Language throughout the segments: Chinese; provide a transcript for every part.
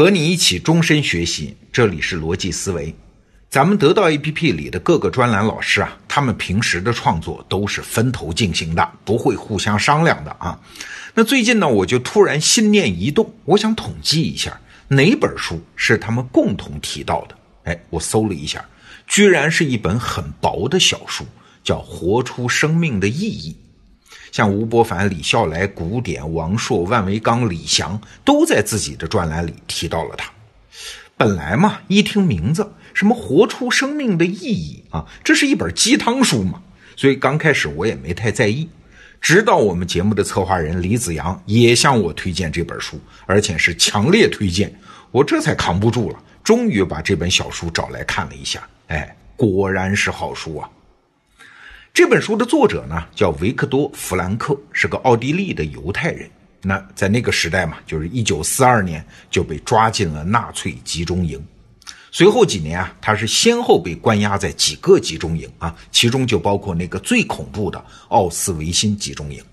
和你一起终身学习，这里是逻辑思维。咱们得到 APP 里的各个专栏老师啊，他们平时的创作都是分头进行的，不会互相商量的啊。那最近呢，我就突然心念一动，我想统计一下哪本书是他们共同提到的。哎，我搜了一下，居然是一本很薄的小书，叫《活出生命的意义》。像吴伯凡、李笑来、古典、王朔、万维刚、李翔都在自己的专栏里提到了他。本来嘛，一听名字什么活出生命的意义啊，这是一本鸡汤书嘛，所以刚开始我也没太在意，直到我们节目的策划人李子阳也向我推荐这本书，而且是强烈推荐，我这才扛不住了，终于把这本小书找来看了一下。哎，果然是好书啊。这本书的作者呢叫维克多·弗兰克，是个奥地利的犹太人。那在那个时代嘛，就是1942年就被抓进了纳粹集中营。随后几年啊，他是先后被关押在几个集中营啊，其中就包括那个最恐怖的奥斯维辛集中营。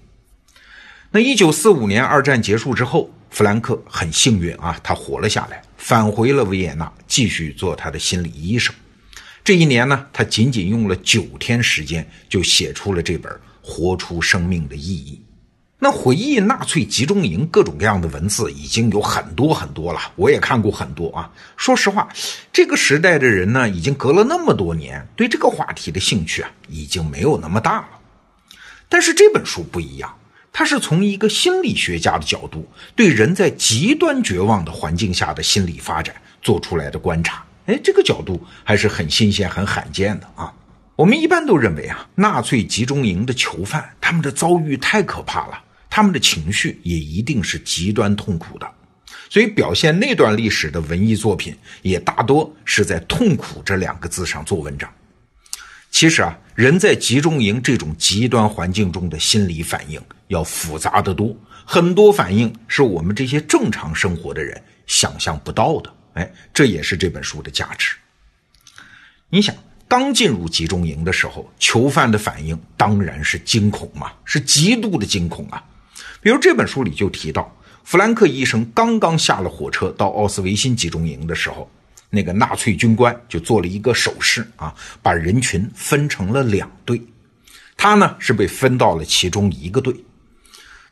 那1945年二战结束之后，弗兰克很幸运啊，他活了下来，返回了维也纳，继续做他的心理医生。这一年呢，他仅仅用了9天时间就写出了这本《活出生命的意义》。那回忆纳粹集中营各种各样的文字已经有很多很多了，我也看过很多啊。说实话，这个时代的人呢，已经隔了那么多年，对这个话题的兴趣啊，已经没有那么大了。但是这本书不一样，它是从一个心理学家的角度，对人在极端绝望的环境下的心理发展做出来的观察。哎，这个角度还是很新鲜很罕见的啊。我们一般都认为啊，纳粹集中营的囚犯他们的遭遇太可怕了，他们的情绪也一定是极端痛苦的，所以表现那段历史的文艺作品也大多是在痛苦这2个字上做文章。其实啊，人在集中营这种极端环境中的心理反应要复杂得多，很多反应是我们这些正常生活的人想象不到的。哎，这也是这本书的价值。你想，刚进入集中营的时候，囚犯的反应当然是惊恐嘛，是极度的惊恐啊。比如这本书里就提到，弗兰克医生刚刚下了火车到奥斯维辛集中营的时候，那个纳粹军官就做了一个手势啊，把人群分成了2队，他呢是被分到了其中一个队。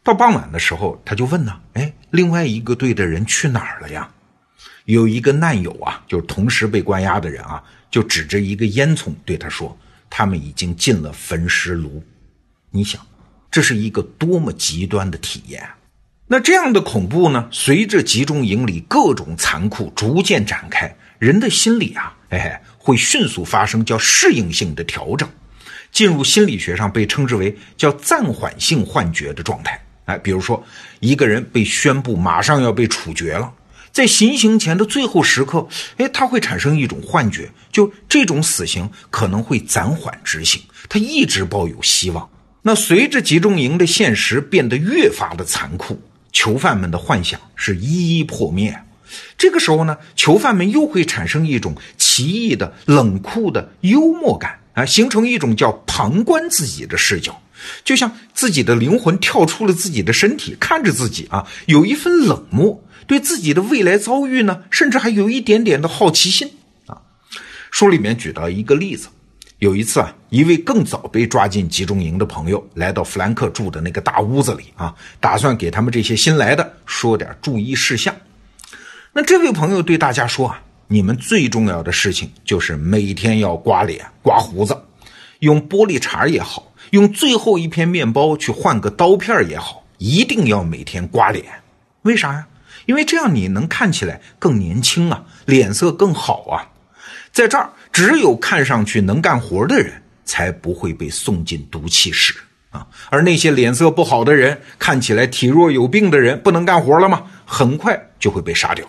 到傍晚的时候，他就问呢，哎，另外一个队的人去哪儿了呀？有一个难友啊，就是同时被关押的人啊，就指着一个烟囱对他说，他们已经进了焚尸炉。你想，这是一个多么极端的体验啊。那这样的恐怖呢，随着集中营里各种残酷逐渐展开，人的心理啊，会迅速发生叫适应性的调整，进入心理学上被称之为叫暂缓性幻觉的状态。哎，比如说一个人被宣布马上要被处决了，在行刑前的最后时刻，他会产生一种幻觉，就这种死刑可能会暂缓执行，他一直抱有希望。那随着集中营的现实变得越发的残酷，囚犯们的幻想是一一破灭。这个时候呢，囚犯们又会产生一种奇异的冷酷的幽默感啊，形成一种叫旁观自己的视角，就像自己的灵魂跳出了自己的身体，看着自己啊，有一份冷漠，对自己的未来遭遇呢，甚至还有一点点的好奇心啊。书里面举到一个例子，有一次啊，一位更早被抓进集中营的朋友来到弗兰克住的那个大屋子里啊，打算给他们这些新来的说点注意事项。那这位朋友对大家说啊，你们最重要的事情就是每天要刮脸、刮胡子，用玻璃碴也好，用最后一片面包去换个刀片也好，一定要每天刮脸。为啥呀？因为这样你能看起来更年轻啊，脸色更好啊。在这儿，只有看上去能干活的人才不会被送进毒气室啊，而那些脸色不好的人，看起来体弱有病的人，不能干活了吗？很快就会被杀掉。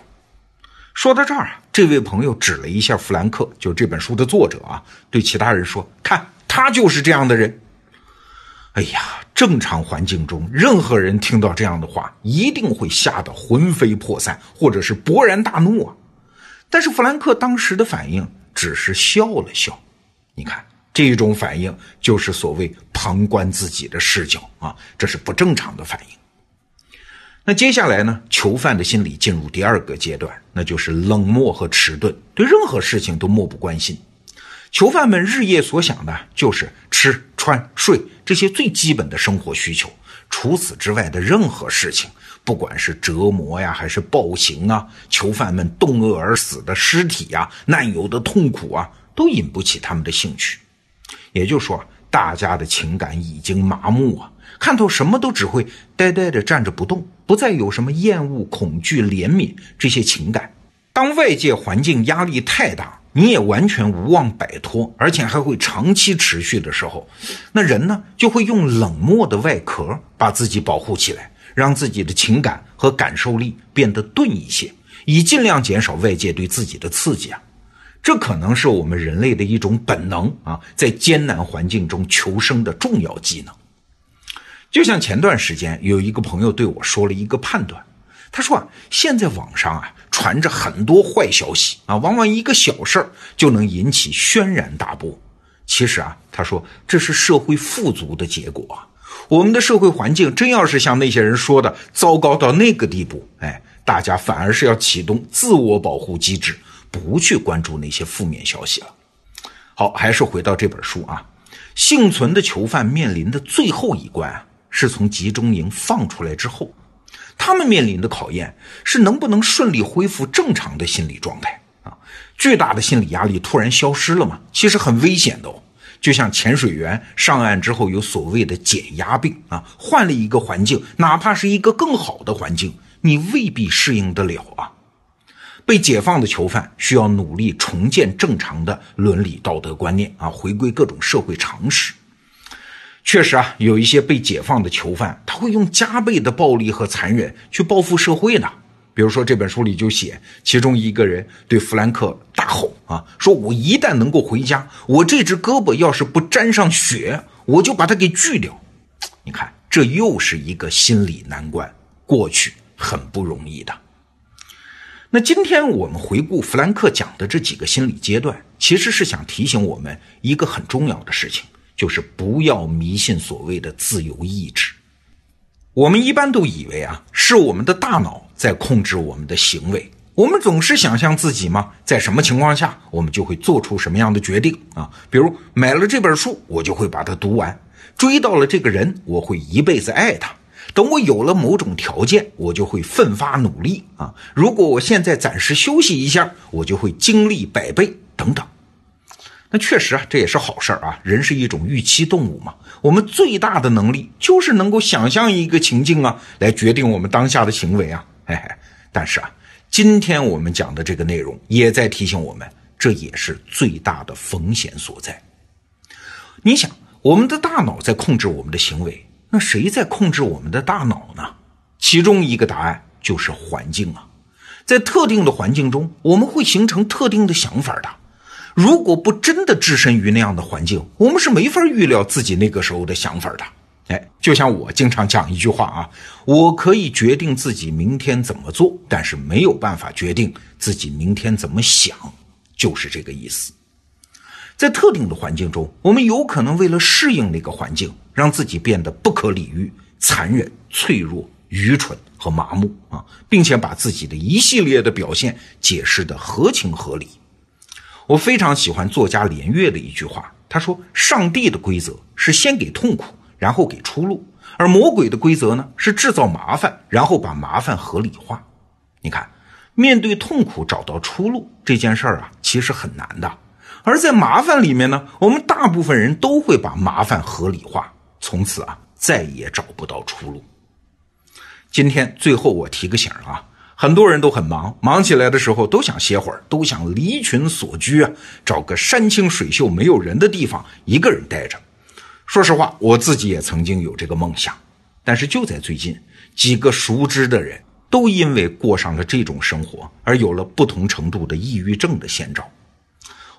说到这儿啊，这位朋友指了一下弗兰克，就这本书的作者啊，对其他人说，看，他就是这样的人。哎呀，正常环境中任何人听到这样的话一定会吓得魂飞魄散，或者是勃然大怒啊。但是弗兰克当时的反应只是笑了笑。你看，这种反应就是所谓旁观自己的视角啊，这是不正常的反应。那接下来呢，囚犯的心理进入第二个阶段，那就是冷漠和迟钝，对任何事情都漠不关心。囚犯们日夜所想的就是吃穿睡这些最基本的生活需求，除此之外的任何事情，不管是折磨呀，还是暴行啊，囚犯们冻饿而死的尸体啊，难有的痛苦啊，都引不起他们的兴趣。也就是说，大家的情感已经麻木啊，看透什么都只会呆呆的站着不动，不再有什么厌恶、恐惧、怜悯这些情感。当外界环境压力太大，你也完全无望摆脱，而且还会长期持续的时候，那人呢就会用冷漠的外壳把自己保护起来，让自己的情感和感受力变得钝一些，以尽量减少外界对自己的刺激啊。这可能是我们人类的一种本能啊，在艰难环境中求生的重要技能。就像前段时间有一个朋友对我说了一个判断，他说啊，现在网上啊传着很多坏消息啊，往往一个小事儿就能引起轩然大波。其实啊，他说这是社会富足的结果啊。我们的社会环境真要是像那些人说的糟糕到那个地步，哎，大家反而是要启动自我保护机制，不去关注那些负面消息了。好，还是回到这本书啊，幸存的囚犯面临的最后一关啊，是从集中营放出来之后，他们面临的考验是能不能顺利恢复正常的心理状态啊！巨大的心理压力突然消失了嘛，其实很危险的哦。就像潜水员上岸之后有所谓的减压病啊，换了一个环境，哪怕是一个更好的环境，你未必适应得了啊。被解放的囚犯需要努力重建正常的伦理道德观念啊，回归各种社会常识。确实啊，有一些被解放的囚犯，他会用加倍的暴力和残忍去报复社会的。比如说这本书里就写，其中一个人对弗兰克大吼啊，说我一旦能够回家，我这只胳膊要是不沾上血，我就把它给锯掉。你看，这又是一个心理难关，过去很不容易的。那今天我们回顾弗兰克讲的这几个心理阶段，其实是想提醒我们一个很重要的事情，就是不要迷信所谓的自由意志。我们一般都以为啊，是我们的大脑在控制我们的行为，我们总是想象自己嘛，在什么情况下我们就会做出什么样的决定啊。比如买了这本书，我就会把它读完；追到了这个人，我会一辈子爱他；等我有了某种条件，我就会奋发努力啊；如果我现在暂时休息一下，我就会精力百倍等等。那确实啊，这也是好事儿啊，人是一种预期动物嘛，我们最大的能力就是能够想象一个情境啊，来决定我们当下的行为啊。但是啊，今天我们讲的这个内容也在提醒我们，这也是最大的风险所在。你想，我们的大脑在控制我们的行为，那谁在控制我们的大脑呢？其中一个答案就是环境啊。在特定的环境中，我们会形成特定的想法的。如果不真的置身于那样的环境，我们是没法预料自己那个时候的想法的。哎，就像我经常讲一句话啊，我可以决定自己明天怎么做，但是没有办法决定自己明天怎么想，就是这个意思。在特定的环境中，我们有可能为了适应那个环境，让自己变得不可理喻、残忍、脆弱、愚蠢和麻木啊，并且把自己的一系列的表现解释得合情合理。我非常喜欢作家连岳的一句话，他说，上帝的规则是先给痛苦，然后给出路，而魔鬼的规则呢，是制造麻烦，然后把麻烦合理化。你看，面对痛苦找到出路这件事儿啊，其实很难的。而在麻烦里面呢，我们大部分人都会把麻烦合理化，从此啊，再也找不到出路。今天最后我提个醒啊，很多人都很忙，忙起来的时候都想歇会儿，都想离群索居啊，找个山清水秀没有人的地方，一个人待着。说实话，我自己也曾经有这个梦想，但是就在最近，几个熟知的人都因为过上了这种生活，而有了不同程度的抑郁症的先兆。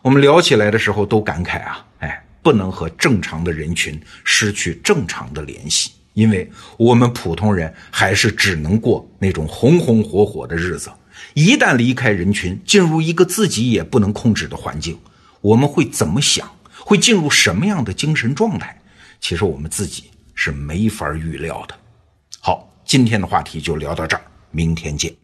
我们聊起来的时候都感慨啊，哎，不能和正常的人群失去正常的联系。因为我们普通人还是只能过那种红红火火的日子，一旦离开人群，进入一个自己也不能控制的环境，我们会怎么想，会进入什么样的精神状态，其实我们自己是没法预料的。好，今天的话题就聊到这儿，明天见。